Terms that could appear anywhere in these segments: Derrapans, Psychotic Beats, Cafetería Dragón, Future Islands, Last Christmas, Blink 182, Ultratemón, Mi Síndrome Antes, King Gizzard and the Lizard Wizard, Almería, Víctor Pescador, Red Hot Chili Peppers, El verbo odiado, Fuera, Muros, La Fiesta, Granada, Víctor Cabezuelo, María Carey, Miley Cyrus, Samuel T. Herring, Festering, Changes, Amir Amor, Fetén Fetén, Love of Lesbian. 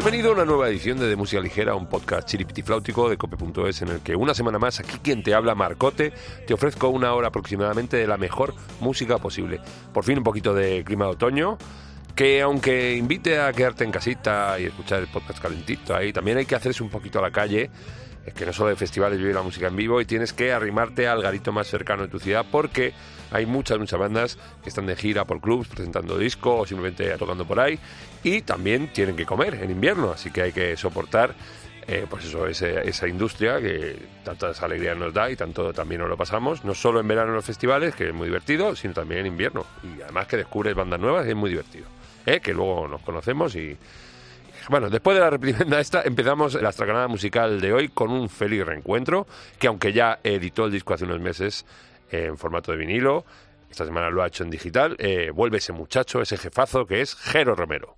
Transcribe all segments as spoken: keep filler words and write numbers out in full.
Bienvenido a una nueva edición de De Música Ligera, un podcast chiripitifláutico de Cope punto es, en el que una semana más, aquí quien te habla, Marcote, te ofrezco una hora aproximadamente de la mejor música posible. Por fin un poquito de clima de otoño, que aunque invite a quedarte en casita y escuchar el podcast calentito ahí, también hay que hacerse un poquito a la calle. Es que no solo de festivales vive la música en vivo y tienes que arrimarte al garito más cercano de tu ciudad, porque hay muchas, muchas bandas que están de gira por clubs presentando discos o simplemente tocando por ahí, y también tienen que comer en invierno, así que hay que soportar eh, pues eso, ese, esa industria que tantas alegrías nos da y tanto también nos lo pasamos, no solo en verano en los festivales, que es muy divertido, sino también en invierno, y además que descubres bandas nuevas y es muy divertido, ¿eh? Que luego nos conocemos y... Bueno, después de la reprimenda esta, empezamos la astracanada musical de hoy con un feliz reencuentro, que aunque ya editó el disco hace unos meses en formato de vinilo, esta semana lo ha hecho en digital, eh, vuelve ese muchacho, ese jefazo que es Jero Romero.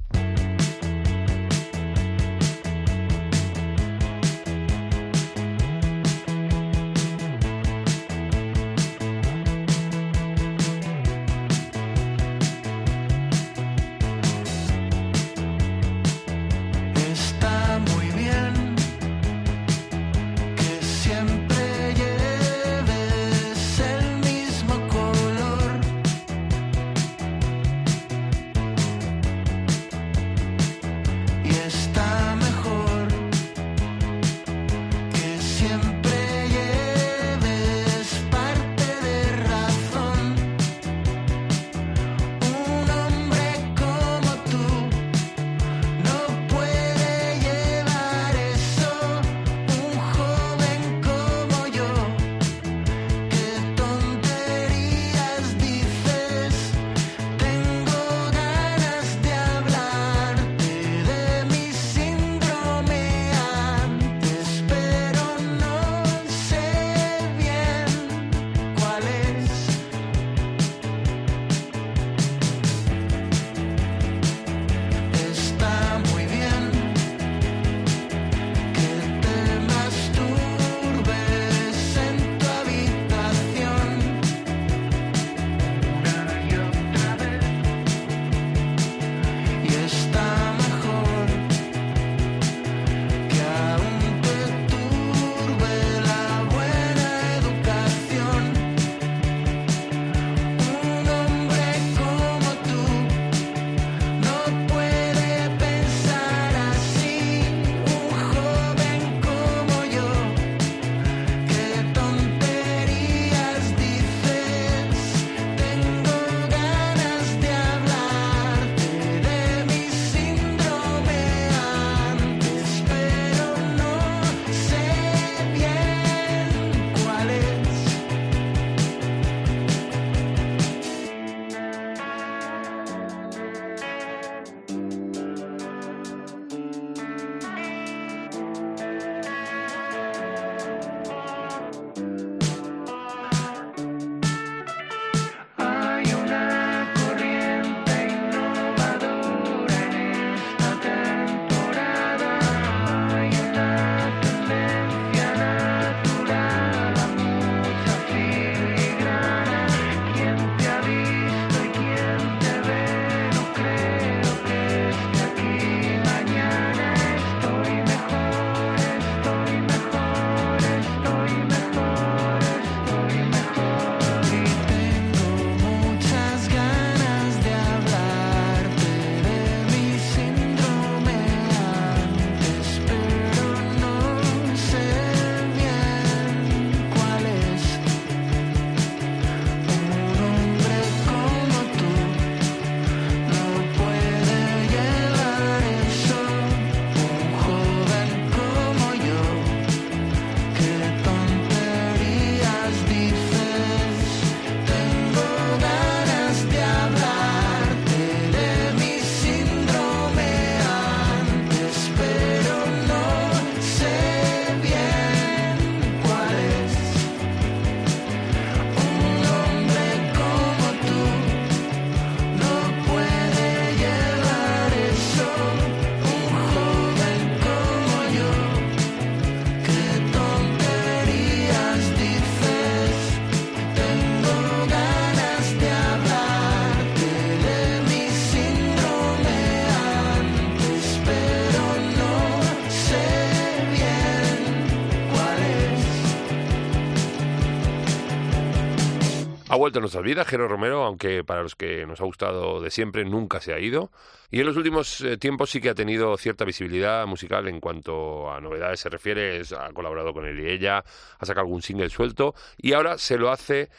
Ha vuelto a nuestras vidas Jero Romero, aunque para los que nos ha gustado de siempre nunca se ha ido. Y en los últimos eh, tiempos sí que ha tenido cierta visibilidad musical en cuanto a novedades se refiere. Es, ha colaborado con él y ella, ha sacado algún single suelto y ahora se lo hace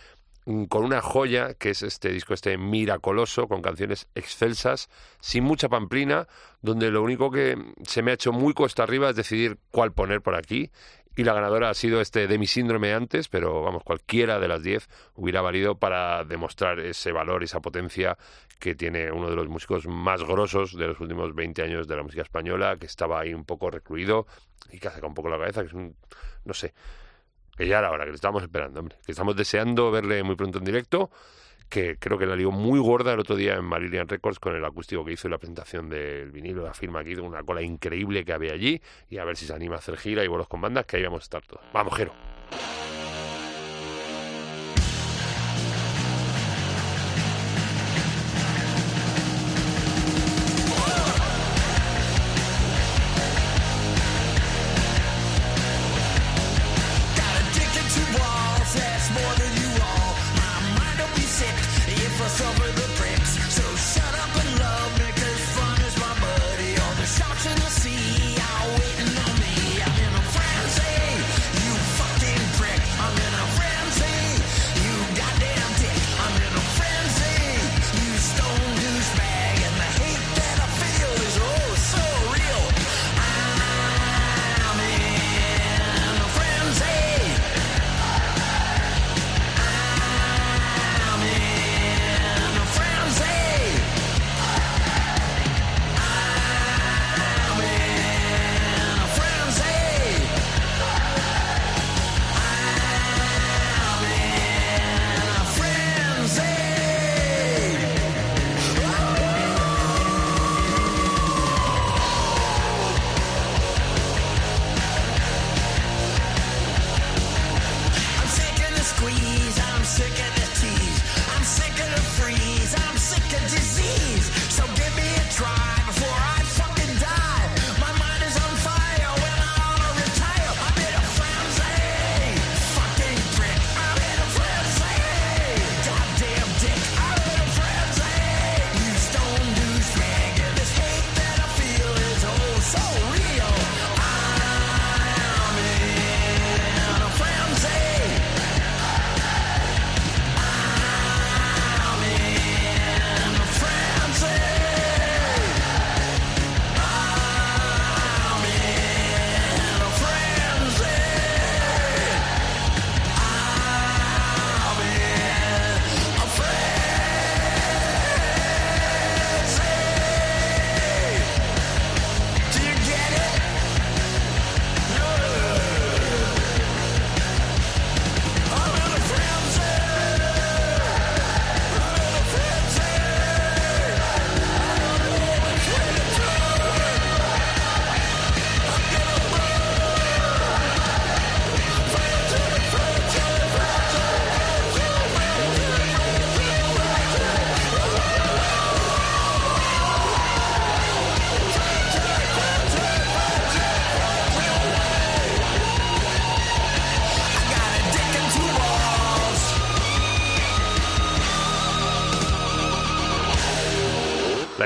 con una joya que es este disco este miracoloso, con canciones excelsas, sin mucha pamplina, donde lo único que se me ha hecho muy cuesta arriba es decidir cuál poner por aquí, y la ganadora ha sido este de Mi Síndrome Antes, pero vamos, cualquiera de las diez hubiera valido para demostrar ese valor, esa potencia que tiene uno de los músicos más grosos de los últimos veinte años de la música española, que estaba ahí un poco recluido y que ha sacado un poco la cabeza, que es un... no sé... Que ya era hora, que le estábamos esperando, hombre. Que estamos deseando verle muy pronto en directo, que creo que la lió muy gorda el otro día en Marillion Records con el acústico que hizo y la presentación del vinilo, la firma que hizo, una cola increíble que había allí, y a ver si se anima a hacer gira y bolos con bandas, que ahí vamos a estar todos. ¡Vamos, Jero!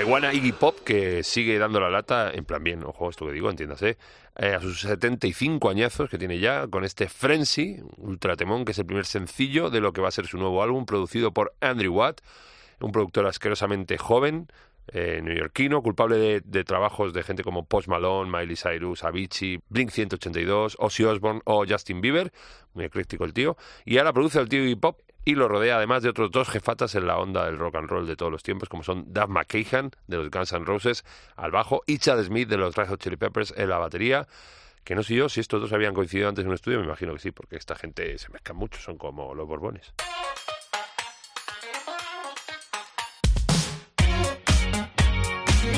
Iguana Iggy Pop, que sigue dando la lata, en plan bien, ojo, esto que digo, entiéndase, eh, a sus setenta y cinco añazos que tiene ya, con este Frenzy, Ultratemón, que es el primer sencillo de lo que va a ser su nuevo álbum, producido por Andrew Watt, un productor asquerosamente joven, eh, neoyorquino, culpable de, de trabajos de gente como Post Malone, Miley Cyrus, Avicii, Blink ciento ochenta y dos, Ozzy Osbourne o Justin Bieber, muy ecléctico el tío, y ahora produce el tío Iggy Pop, y lo rodea además de otros dos jefatas en la onda del rock and roll de todos los tiempos, como son Dave McCahan, de los Guns N' Roses, al bajo, y Chad Smith, de los Red Hot Chili Peppers, en la batería. Que no sé yo si estos dos habían coincidido antes en un estudio, me imagino que sí, porque esta gente se mezcla mucho, son como los Borbones. See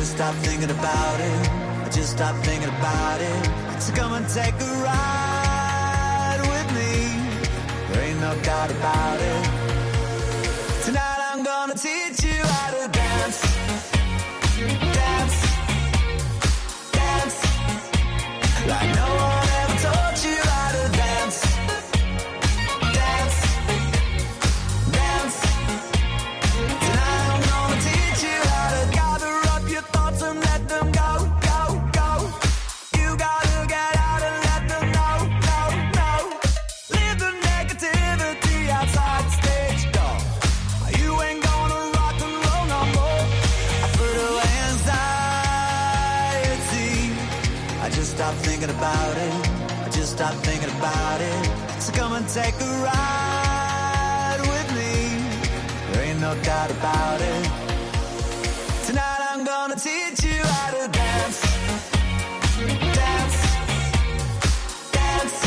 just stop thinking about it. I just stop thinking about it. So come and take a ride with me. There ain't no doubt about it. Tonight I'm gonna teach you how to dance. Dance. Dance. Like no one ever taught you how to dance. Dance. Dance. Tonight I'm gonna teach you how to gather up your thoughts and let them go, go, go. You gotta get out and let them know, no, no. Leave the negativity outside the stage door. You ain't gonna rock and roll no more. I put away anxiety. I just stopped thinking about it. I just stopped thinking about it. So come and take a ride with me. There ain't no doubt about it. Tonight I'm gonna teach you how to dance. Dance. Dance.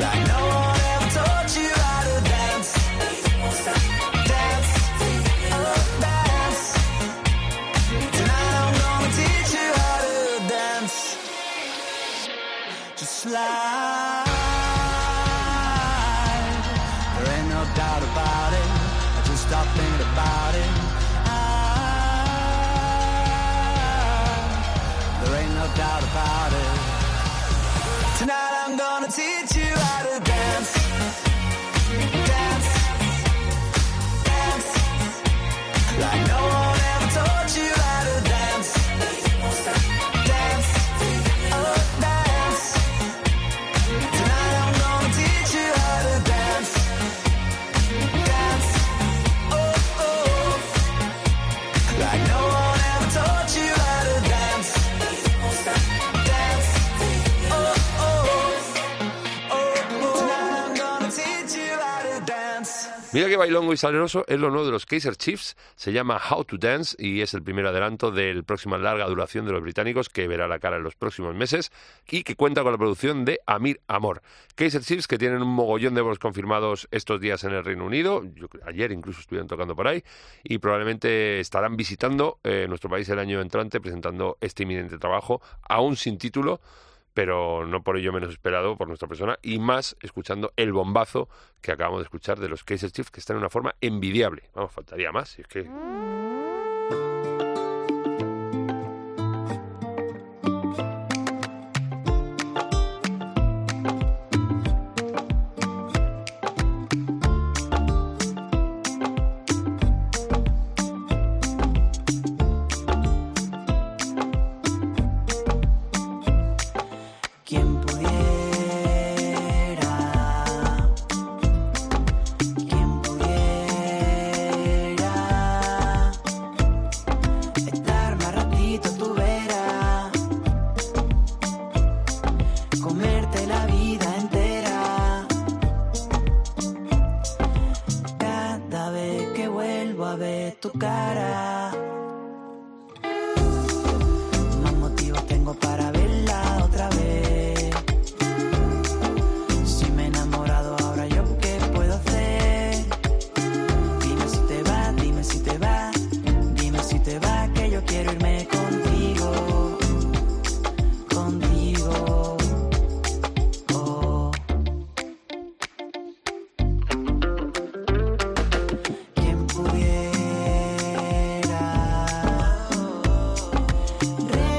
Like no one ever taught you how to dance. Dance. Oh, dance. Tonight I'm gonna teach you how to dance. Just slide. There ain't no doubt about it. I just stop thinking about it. Ah, there ain't no doubt about it. Tonight I'm gonna teach you how to dance. Dance. Dance. Like no one ever taught you how to dance. Dance. Oh, dance. Tonight I'm gonna teach you how to dance. Dance. Oh, oh. Like no one ever taught you how to dance. Dance. Oh, oh. Oh, oh. Tonight I'm gonna teach you how to dance. Mira qué bailongo y saleroso es lo nuevo de los Kaiser Chiefs, se llama How to Dance y es el primer adelanto del próxima larga duración de los británicos que verá la cara en los próximos meses y que cuenta con la producción de Amir Amor. Kaiser Chiefs que tienen un mogollón de bolos confirmados estos días en el Reino Unido, yo cre- ayer incluso estuvieron tocando por ahí y probablemente estarán visitando eh, nuestro país el año entrante presentando este inminente trabajo, aún sin título, pero no por ello menos esperado por nuestra persona, y más escuchando el bombazo que acabamos de escuchar de los Kaiser Chiefs, que están en una forma envidiable. Vamos, faltaría más, si es que...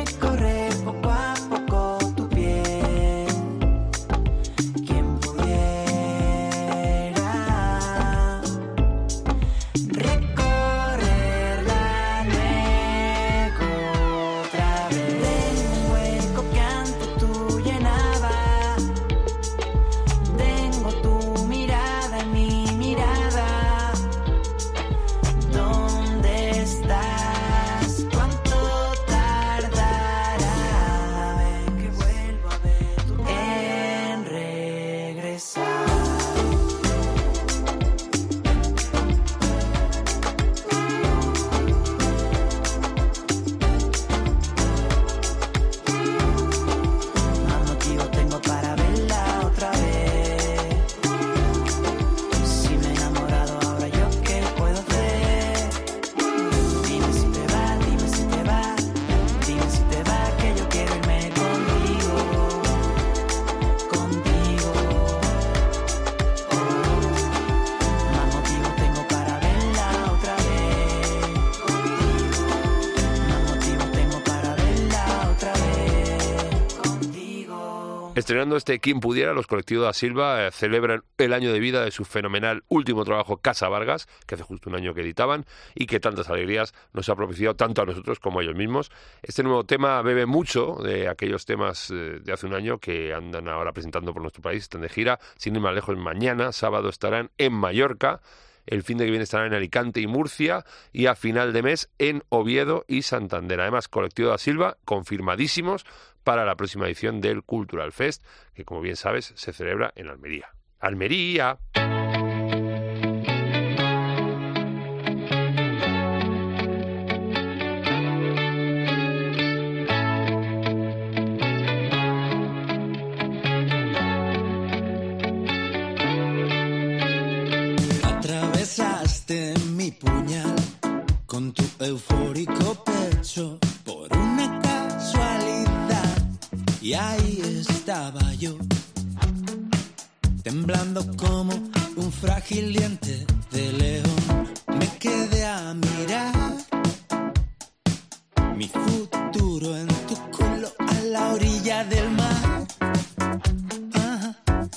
Recorrer poco a Estrenando este Quien Pudiera, los colectivos Da Silva eh, celebran el año de vida de su fenomenal último trabajo, Casa Vargas, que hace justo un año que editaban y que tantas alegrías nos ha propiciado tanto a nosotros como a ellos mismos. Este nuevo tema bebe mucho de aquellos temas eh, de hace un año que andan ahora presentando por nuestro país, están de gira. Sin ir más lejos, mañana, sábado, estarán en Mallorca. El fin de que viene estarán en Alicante y Murcia y a final de mes en Oviedo y Santander. Además, Colectivo Da Silva confirmadísimos para la próxima edición del Cultural Fest, que como bien sabes se celebra en Almería. ¡Almería! Eufórico pecho por una casualidad y ahí estaba yo temblando como un frágil diente de león. Me quedé a mirar mi futuro en tu culo a la orilla del mar. Ajá, ajá.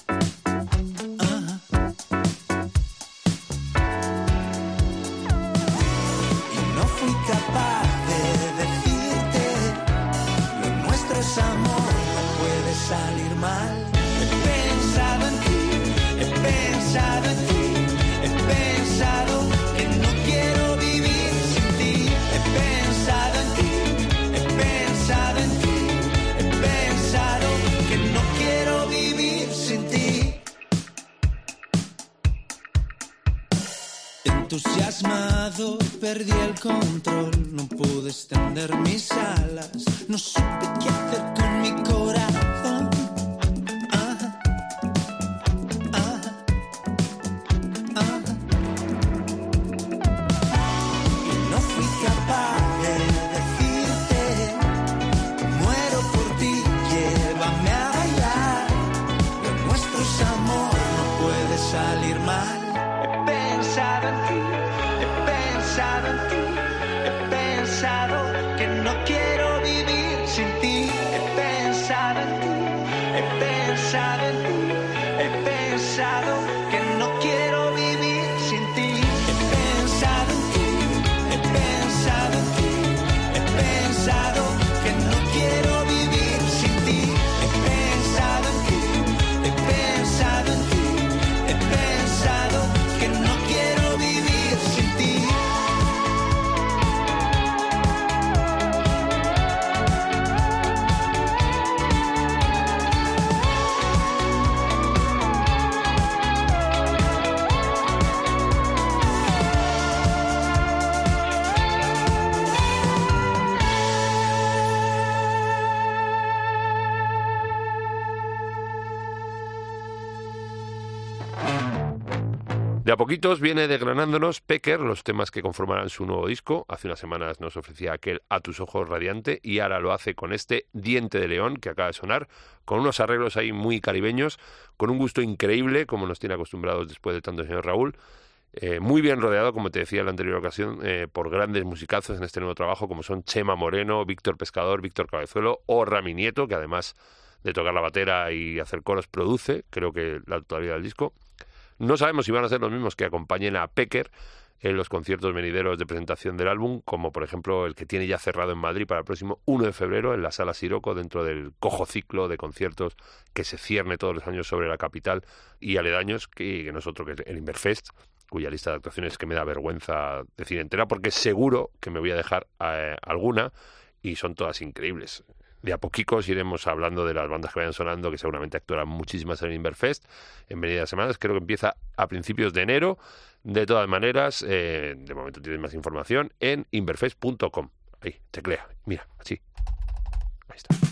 Amor, no puede salir mal. He pensado en ti, he pensado en ti, he pensado que no quiero vivir sin ti. He pensado en ti, he pensado en ti, he pensado que no quiero vivir sin ti. Entusiasmado, perdí el control, no pude extender mis alas, no supe qué hacer con mi corazón. Ajá, ajá, ajá. Y no fui capaz de decirte, muero por ti, llévame a bailar. Lo nuestro es amor, no puede salir mal. He pensado en ti, he pensado en ti, he pensado que no quiero vivir sin ti. He pensado en ti, he pensado en ti, he pensado que no quiero vivir sin ti. He pensado en ti, he pensado en ti, he pensado que no quiero vivir sin ti. He pensado en ti, he pensado en ti, he pensado que no quiero vivir sin ti. De a poquitos viene desgranándonos Pecker los temas que conformarán su nuevo disco. Hace unas semanas nos ofrecía aquel A tus ojos radiante y ahora lo hace con este Diente de León que acaba de sonar, con unos arreglos ahí muy caribeños, con un gusto increíble, como nos tiene acostumbrados después de tanto el señor Raúl. Eh, muy bien rodeado, como te decía en la anterior ocasión, eh, por grandes musicazos en este nuevo trabajo, como son Chema Moreno, Víctor Pescador, Víctor Cabezuelo o Rami Nieto, que además de tocar la batera y hacer coros, produce, creo que la totalidad del disco. No sabemos si van a ser los mismos que acompañen a Pecker en los conciertos venideros de presentación del álbum, como por ejemplo el que tiene ya cerrado en Madrid para el próximo uno de febrero en la Sala Siroco, dentro del cojo ciclo de conciertos que se cierne todos los años sobre la capital y aledaños, que, que nosotros, que es el Inverfest, cuya lista de actuaciones que me da vergüenza decir entera, porque seguro que me voy a dejar eh, alguna y son todas increíbles. De a poquicos iremos hablando de las bandas que vayan sonando, que seguramente actuarán muchísimas en el Inverfest en venidas semanas. Creo que empieza a principios de enero. De todas maneras, eh, de momento tienes más información en inverfest punto com. Ahí, teclea. Mira, así. Ahí está. No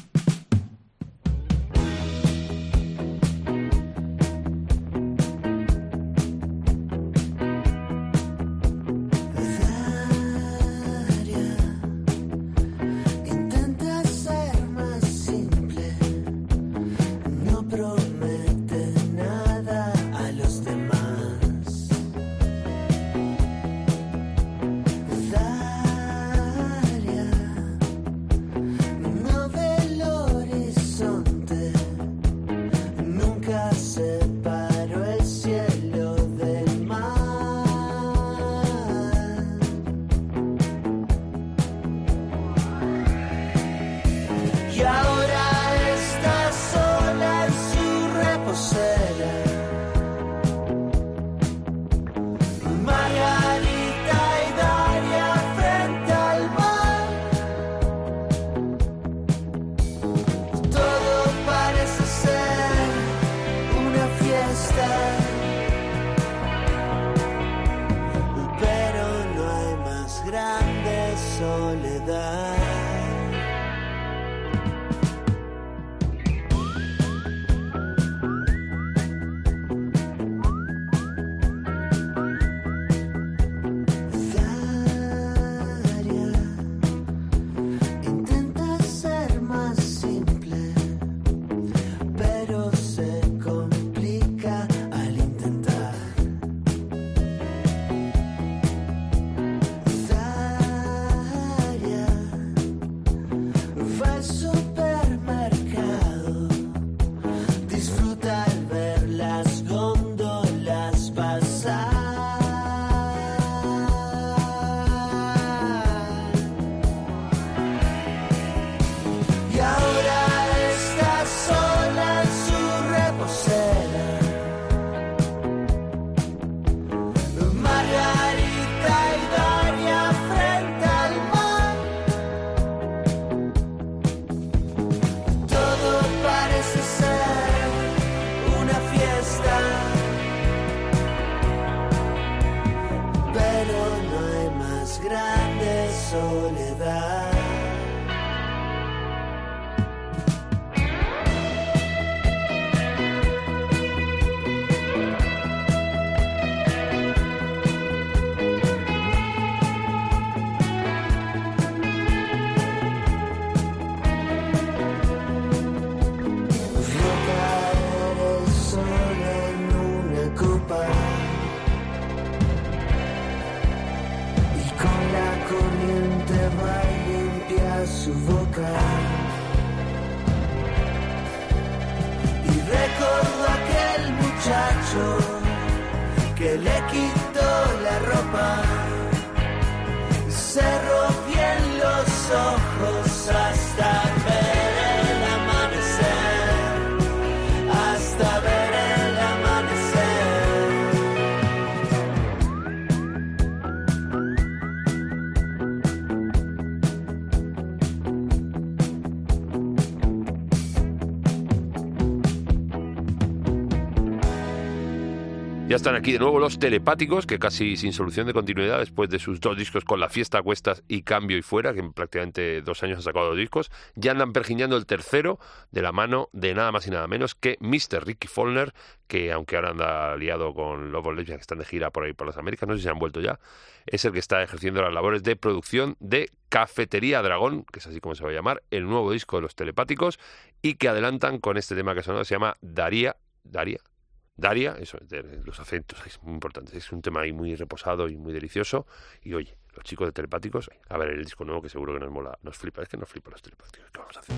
soledad. Ya están aquí de nuevo los Telepáticos, que casi sin solución de continuidad después de sus dos discos con La Fiesta a Cuestas y Cambio y Fuera, que en prácticamente dos años han sacado dos discos, ya andan pergiñando el tercero de la mano de nada más y nada menos que mister Ricky Follner, que aunque ahora anda liado con Love of Lesbian, que están de gira por ahí por las Américas, no sé si se han vuelto ya, es el que está ejerciendo las labores de producción de Cafetería Dragón, que es así como se va a llamar, el nuevo disco de los Telepáticos, y que adelantan con este tema que sonó, que se llama Daría, Daría, Daria, eso, de los acentos es muy importante, es un tema ahí muy reposado y muy delicioso. Y oye, los chicos de Telepáticos, a ver el disco nuevo que seguro que nos mola, nos flipa, es que nos flipa los Telepáticos, ¿qué vamos a hacer?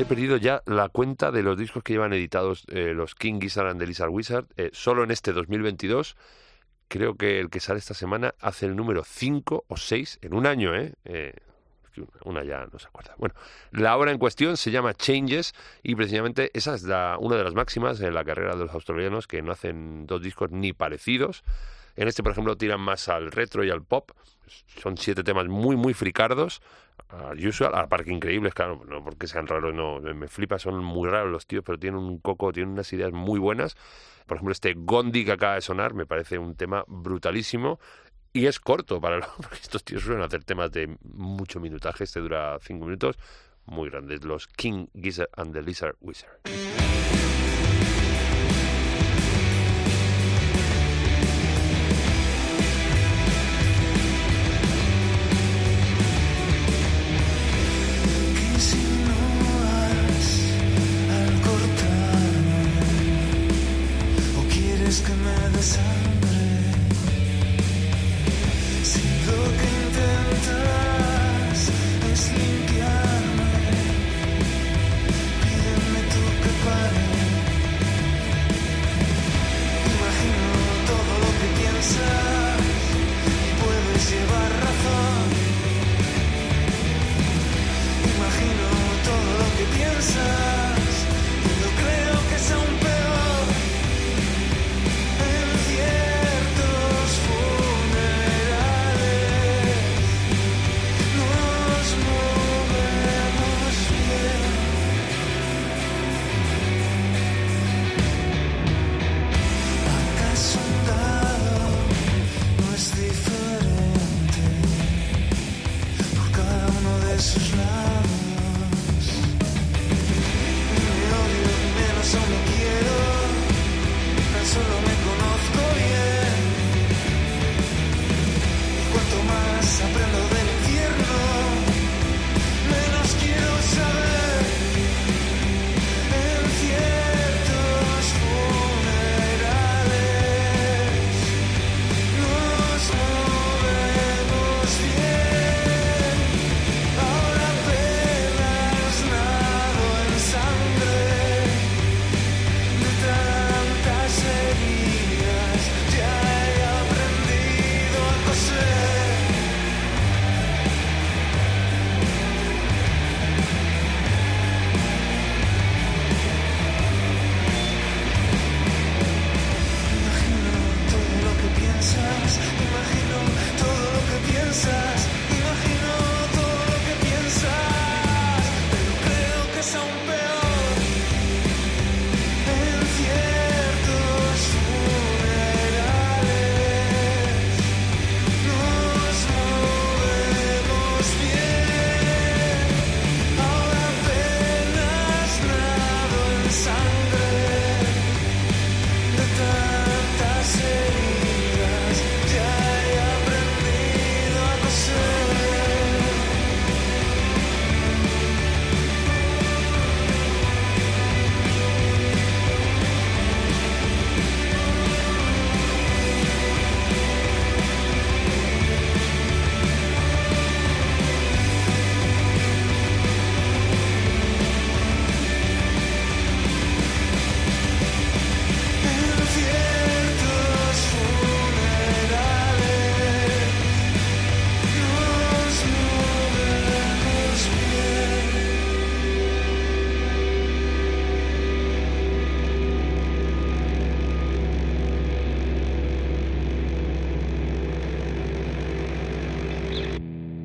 He perdido ya la cuenta de los discos que llevan editados eh, los King Gizzard and the Lizard Wizard. Eh, solo en este dos mil veintidós, creo que el que sale esta semana hace el número cinco o seis en un año, ¿eh? eh Una ya no se acuerda. Bueno, la obra en cuestión se llama Changes y precisamente esa es la, una de las máximas en la carrera de los australianos, que no hacen dos discos ni parecidos. En este, por ejemplo, tiran más al retro y al pop. Son siete temas muy, muy fricardos, al usual, al par que increíbles, claro, no porque sean raros, no, me flipa, son muy raros los tíos, pero tienen un coco, tienen unas ideas muy buenas. Por ejemplo, este Gondi que acaba de sonar me parece un tema brutalísimo. Y es corto, para los, porque estos tíos suelen hacer temas de mucho minutaje. Este dura cinco minutos. Muy grandes, los King Gizzard and the Lizard Wizard.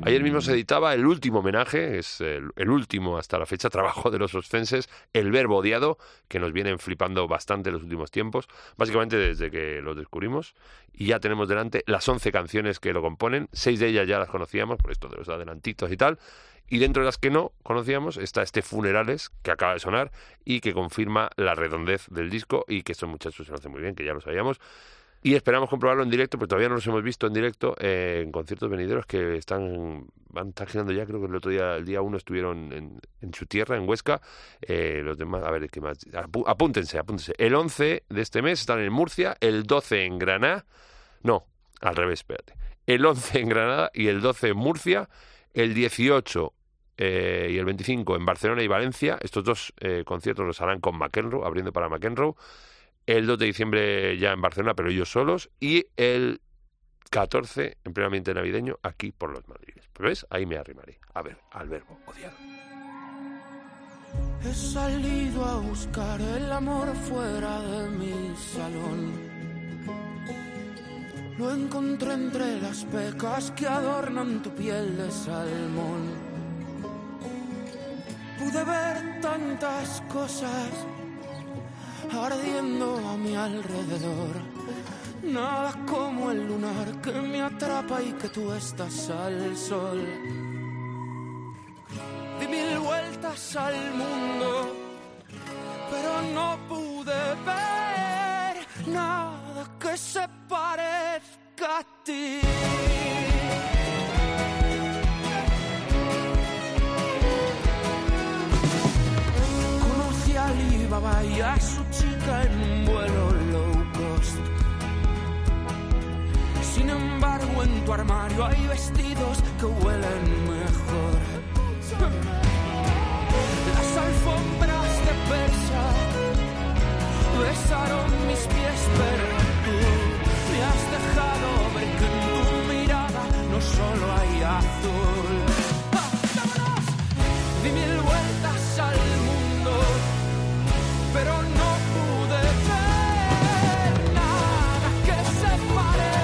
Ayer mismo se editaba el último homenaje, es el, el último hasta la fecha trabajo de los oscenses, El Verbo Odiado, que nos vienen flipando bastante en los últimos tiempos, básicamente desde que los descubrimos, y ya tenemos delante las once canciones que lo componen, seis de ellas ya las conocíamos, por esto de los adelantitos y tal, y dentro de las que no conocíamos está este Funerales, que acaba de sonar, y que confirma la redondez del disco, y que estos muchachos se lo hacen muy bien, que ya lo sabíamos. Y esperamos comprobarlo en directo, pero todavía no los hemos visto en directo eh, en conciertos venideros que están van estar girando ya. Creo que el otro día, el día uno, estuvieron en, en su tierra, en Huesca. Eh, los demás, a ver, ¿qué más? Apúntense, apúntense. El once de este mes están en Murcia, el doce en Granada. No, al revés, espérate. El once en Granada y el doce en Murcia. El dieciocho eh, y el veinticinco en Barcelona y Valencia. Estos dos eh, conciertos los harán con McEnroe, abriendo para McEnroe. El dos de diciembre ya en Barcelona, pero ellos solos. Y el catorce, en pleno ambiente navideño, aquí por los Madriles. Pero ves, ahí me arrimaré. A ver, al verbo odiar. He salido a buscar el amor fuera de mi salón. Lo encontré entre las pecas que adornan tu piel de salmón. Pude ver tantas cosas ardiendo a mi alrededor. Nada como el lunar que me atrapa y que tú estás al sol. Di mil vueltas al mundo, pero no pude ver nada que se parezca a ti. Conocí a Alibaba y a su chica en un vuelo low cost. Sin embargo, en tu armario hay vestidos que huelen mejor. Las alfombras de Persia besaron mis pies, pero tú me has dejado ver que en tu mirada no solo hay azul. ¡Ah, vámonos! Di mil vueltas al mundo, pero no pude ver nada que se parezca.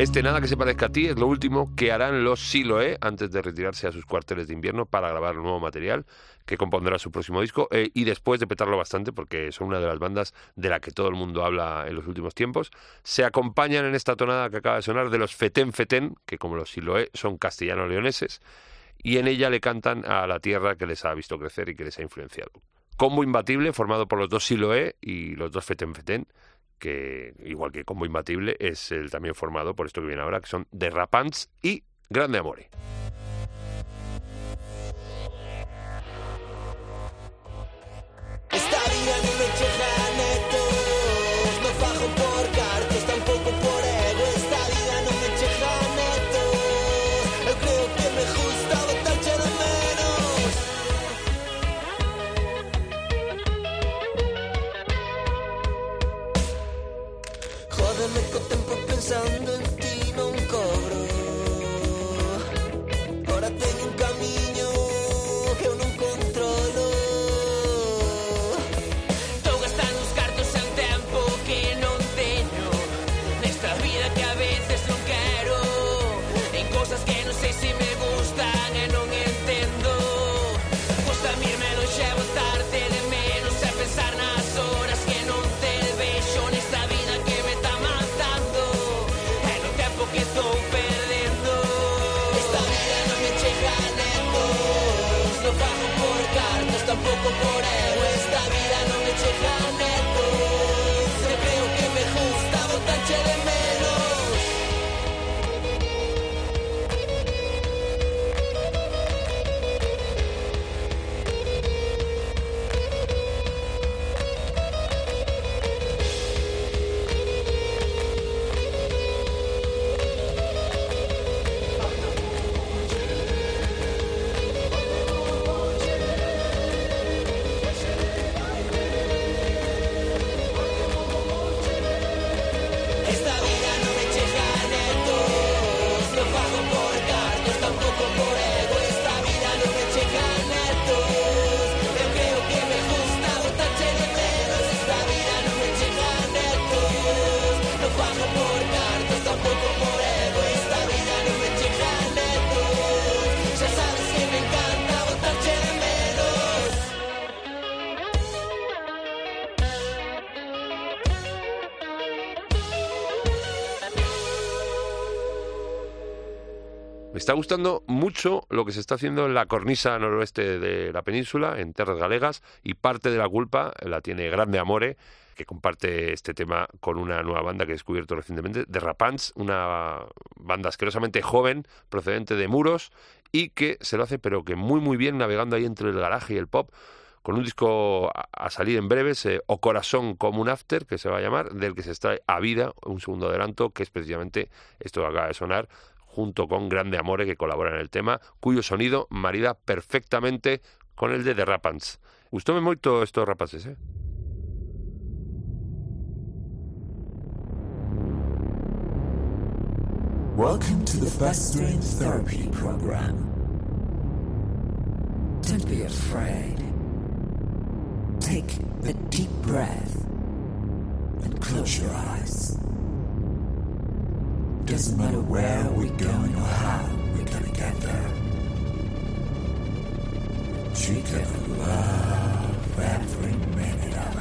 Este Nada que se parezca a ti es lo último que harán los Siloé antes de retirarse a sus cuarteles de invierno para grabar un nuevo material que compondrá su próximo disco eh, y después de petarlo bastante, porque son una de las bandas de la que todo el mundo habla en los últimos tiempos, se acompañan en esta tonada que acaba de sonar de los Fetén Fetén, que como los Siloé son castellano-leoneses, y en ella le cantan a la tierra que les ha visto crecer y que les ha influenciado. Combo imbatible formado por los dos Siloé y los dos Fetén Fetén, que igual que Combo Imbatible es el también formado por esto que viene ahora, que son Derrapans y Grande Amore. Pensando en ti no cobro, ahora tengo un camino que eu non controlo. Estou gastando os cartos en tempo que non teño, nesta vida que a veces non quero, en cosas que non sei se me gustan e non entendo. Costa mirme do xevo tarde de menos a pensar nas horas que non te vexo nesta vida. Tanto Me está gustando mucho lo que se está haciendo en la cornisa noroeste de la península, en tierras galegas, y parte de la culpa la tiene Grande Amore, que comparte este tema con una nueva banda que he descubierto recientemente, Derrapans, una banda asquerosamente joven, procedente de Muros, y que se lo hace pero que muy muy bien, navegando ahí entre el garaje y el pop, con un disco a salir en breve, eh, O Corazón como un After, que se va a llamar, del que se extrae A Vida, un segundo adelanto, que es precisamente esto que acaba de sonar, junto con Grande Amore, que colabora en el tema, cuyo sonido marida perfectamente con el de Derrapans. Gustóme moito estos rapaces, eh? Welcome to the Fast-Strange Therapy Program. Don't be afraid. Take a deep breath and close your eyes. Doesn't matter where we're going or how we're gonna get there. You're gonna love every minute of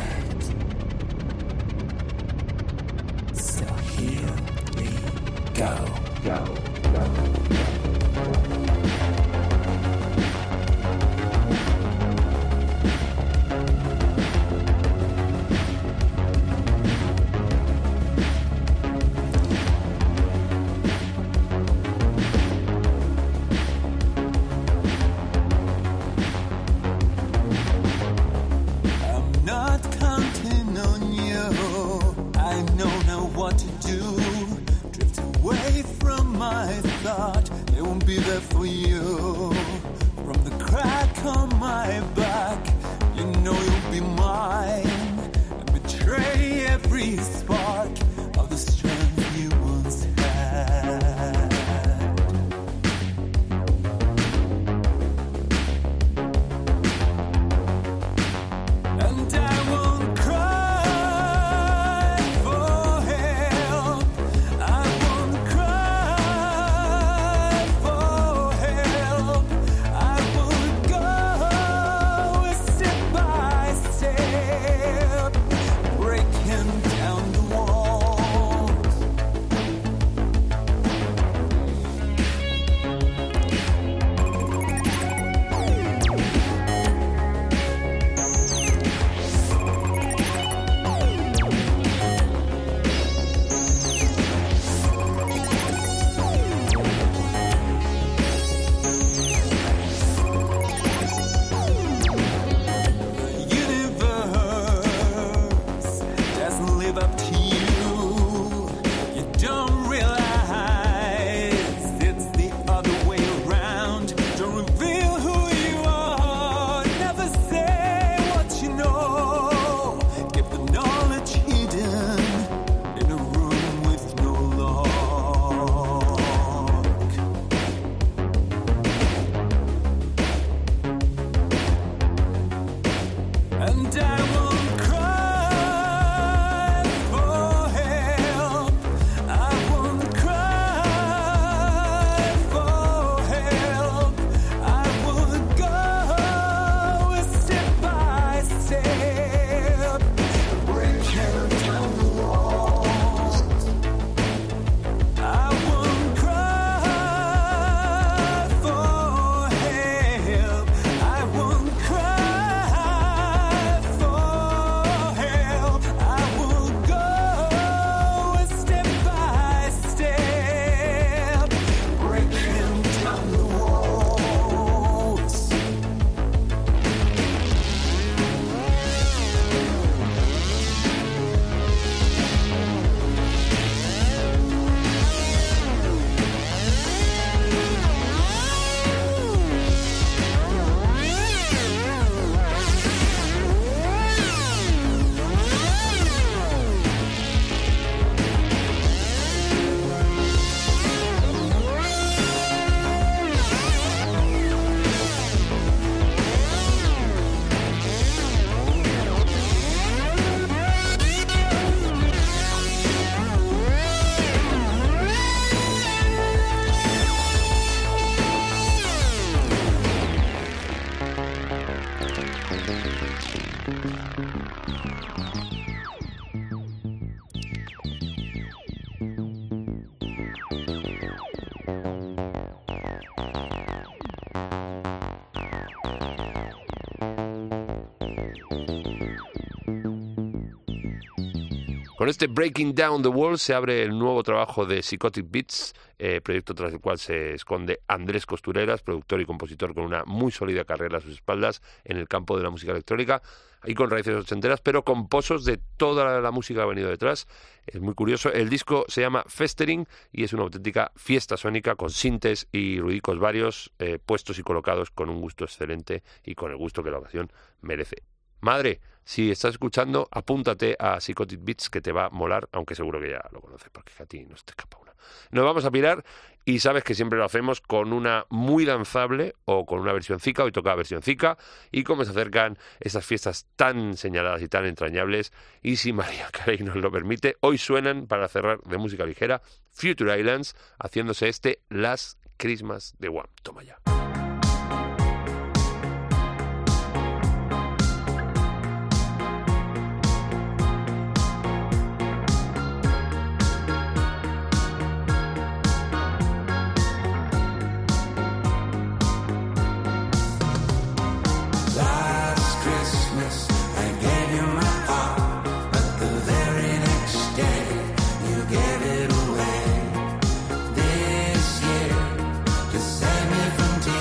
it. So here we go. Go, go, Con este Breaking Down the Wall se abre el nuevo trabajo de Psychotic Beats, eh, proyecto tras el cual se esconde Andrés Costurelas, productor y compositor con una muy sólida carrera a sus espaldas en el campo de la música electrónica, y con raíces ochenteras, pero con pozos de toda la música que ha venido detrás. Es muy curioso. El disco se llama Festering y es una auténtica fiesta sónica con sintes y ruidicos varios, eh, puestos y colocados con un gusto excelente y con el gusto que la ocasión merece. Madre, si estás escuchando, apúntate a Psychotic Beats, que te va a molar, aunque seguro que ya lo conoces, porque a ti no te escapa una. Nos vamos a pirar y sabes que siempre lo hacemos con una muy danzable o con una versioncica. Hoy toca versioncica, y como se acercan esas fiestas tan señaladas y tan entrañables, y si María Carey nos lo permite, hoy suenan, para cerrar de música ligera, Future Islands, haciéndose este Last Christmas de Wham. Toma ya. Save me from tears.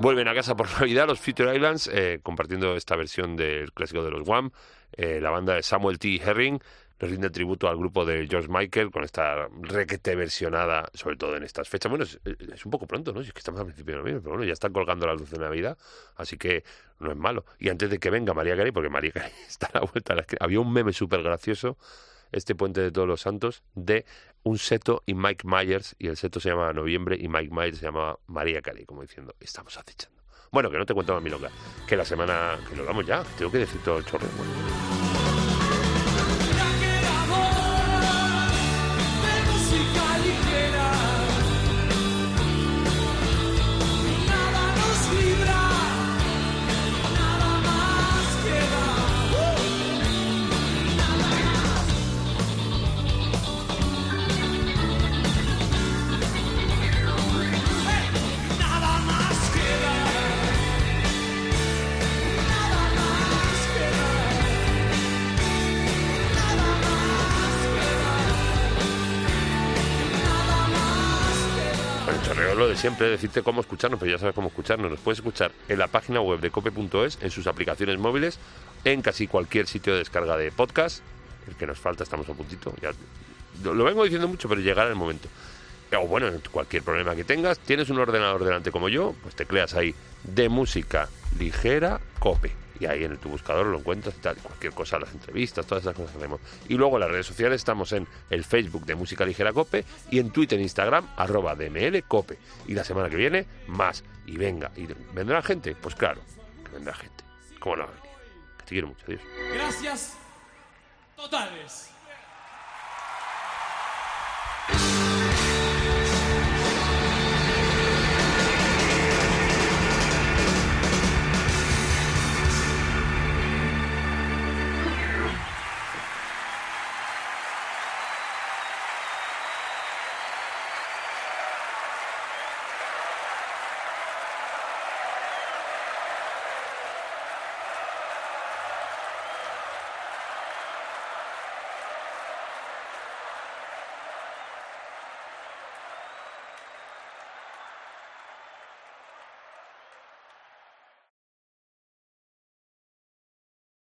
Vuelven a casa por Navidad los Future Islands, eh, compartiendo esta versión del clásico de los Wham. Eh, la banda de Samuel T. Herring les rinde tributo al grupo de George Michael con esta requete versionada, sobre todo en estas fechas. Bueno, es, es un poco pronto, ¿no? Si es que estamos al principio de noviembre, pero bueno, ya están colgando la luz de Navidad, así que no es malo. Y antes de que venga María Carey, porque María Carey está a la vuelta a la esquina, había un meme súper gracioso, este puente de Todos los Santos, de un seto y Mike Myers, y el seto se llamaba Noviembre y Mike Myers se llamaba María Carey, como diciendo, estamos acechando. Bueno, que no te cuento más milonga, que la semana que lo damos ya, tengo que decir todo el chorro. Bueno. Siempre decirte cómo escucharnos, pero ya sabes cómo escucharnos. Nos puedes escuchar en la página web de Cope punto es, en sus aplicaciones móviles, en casi cualquier sitio de descarga de podcast. El que nos falta, estamos a puntito. Ya lo vengo diciendo mucho, pero llegará el momento. O bueno, cualquier problema que tengas, tienes un ordenador delante como yo, pues tecleas ahí De Música Ligera Cope. Y ahí en tu buscador lo encuentras y tal, cualquier cosa, las entrevistas, todas esas cosas que hacemos. Y luego en las redes sociales estamos en el Facebook de Música Ligera Cope y en Twitter e Instagram, arroba D M L Cope. Y la semana que viene, más. Y venga, y ¿vendrá gente? Pues claro, que vendrá gente. ¿Cómo no? Te quiero mucho, adiós. Gracias totales.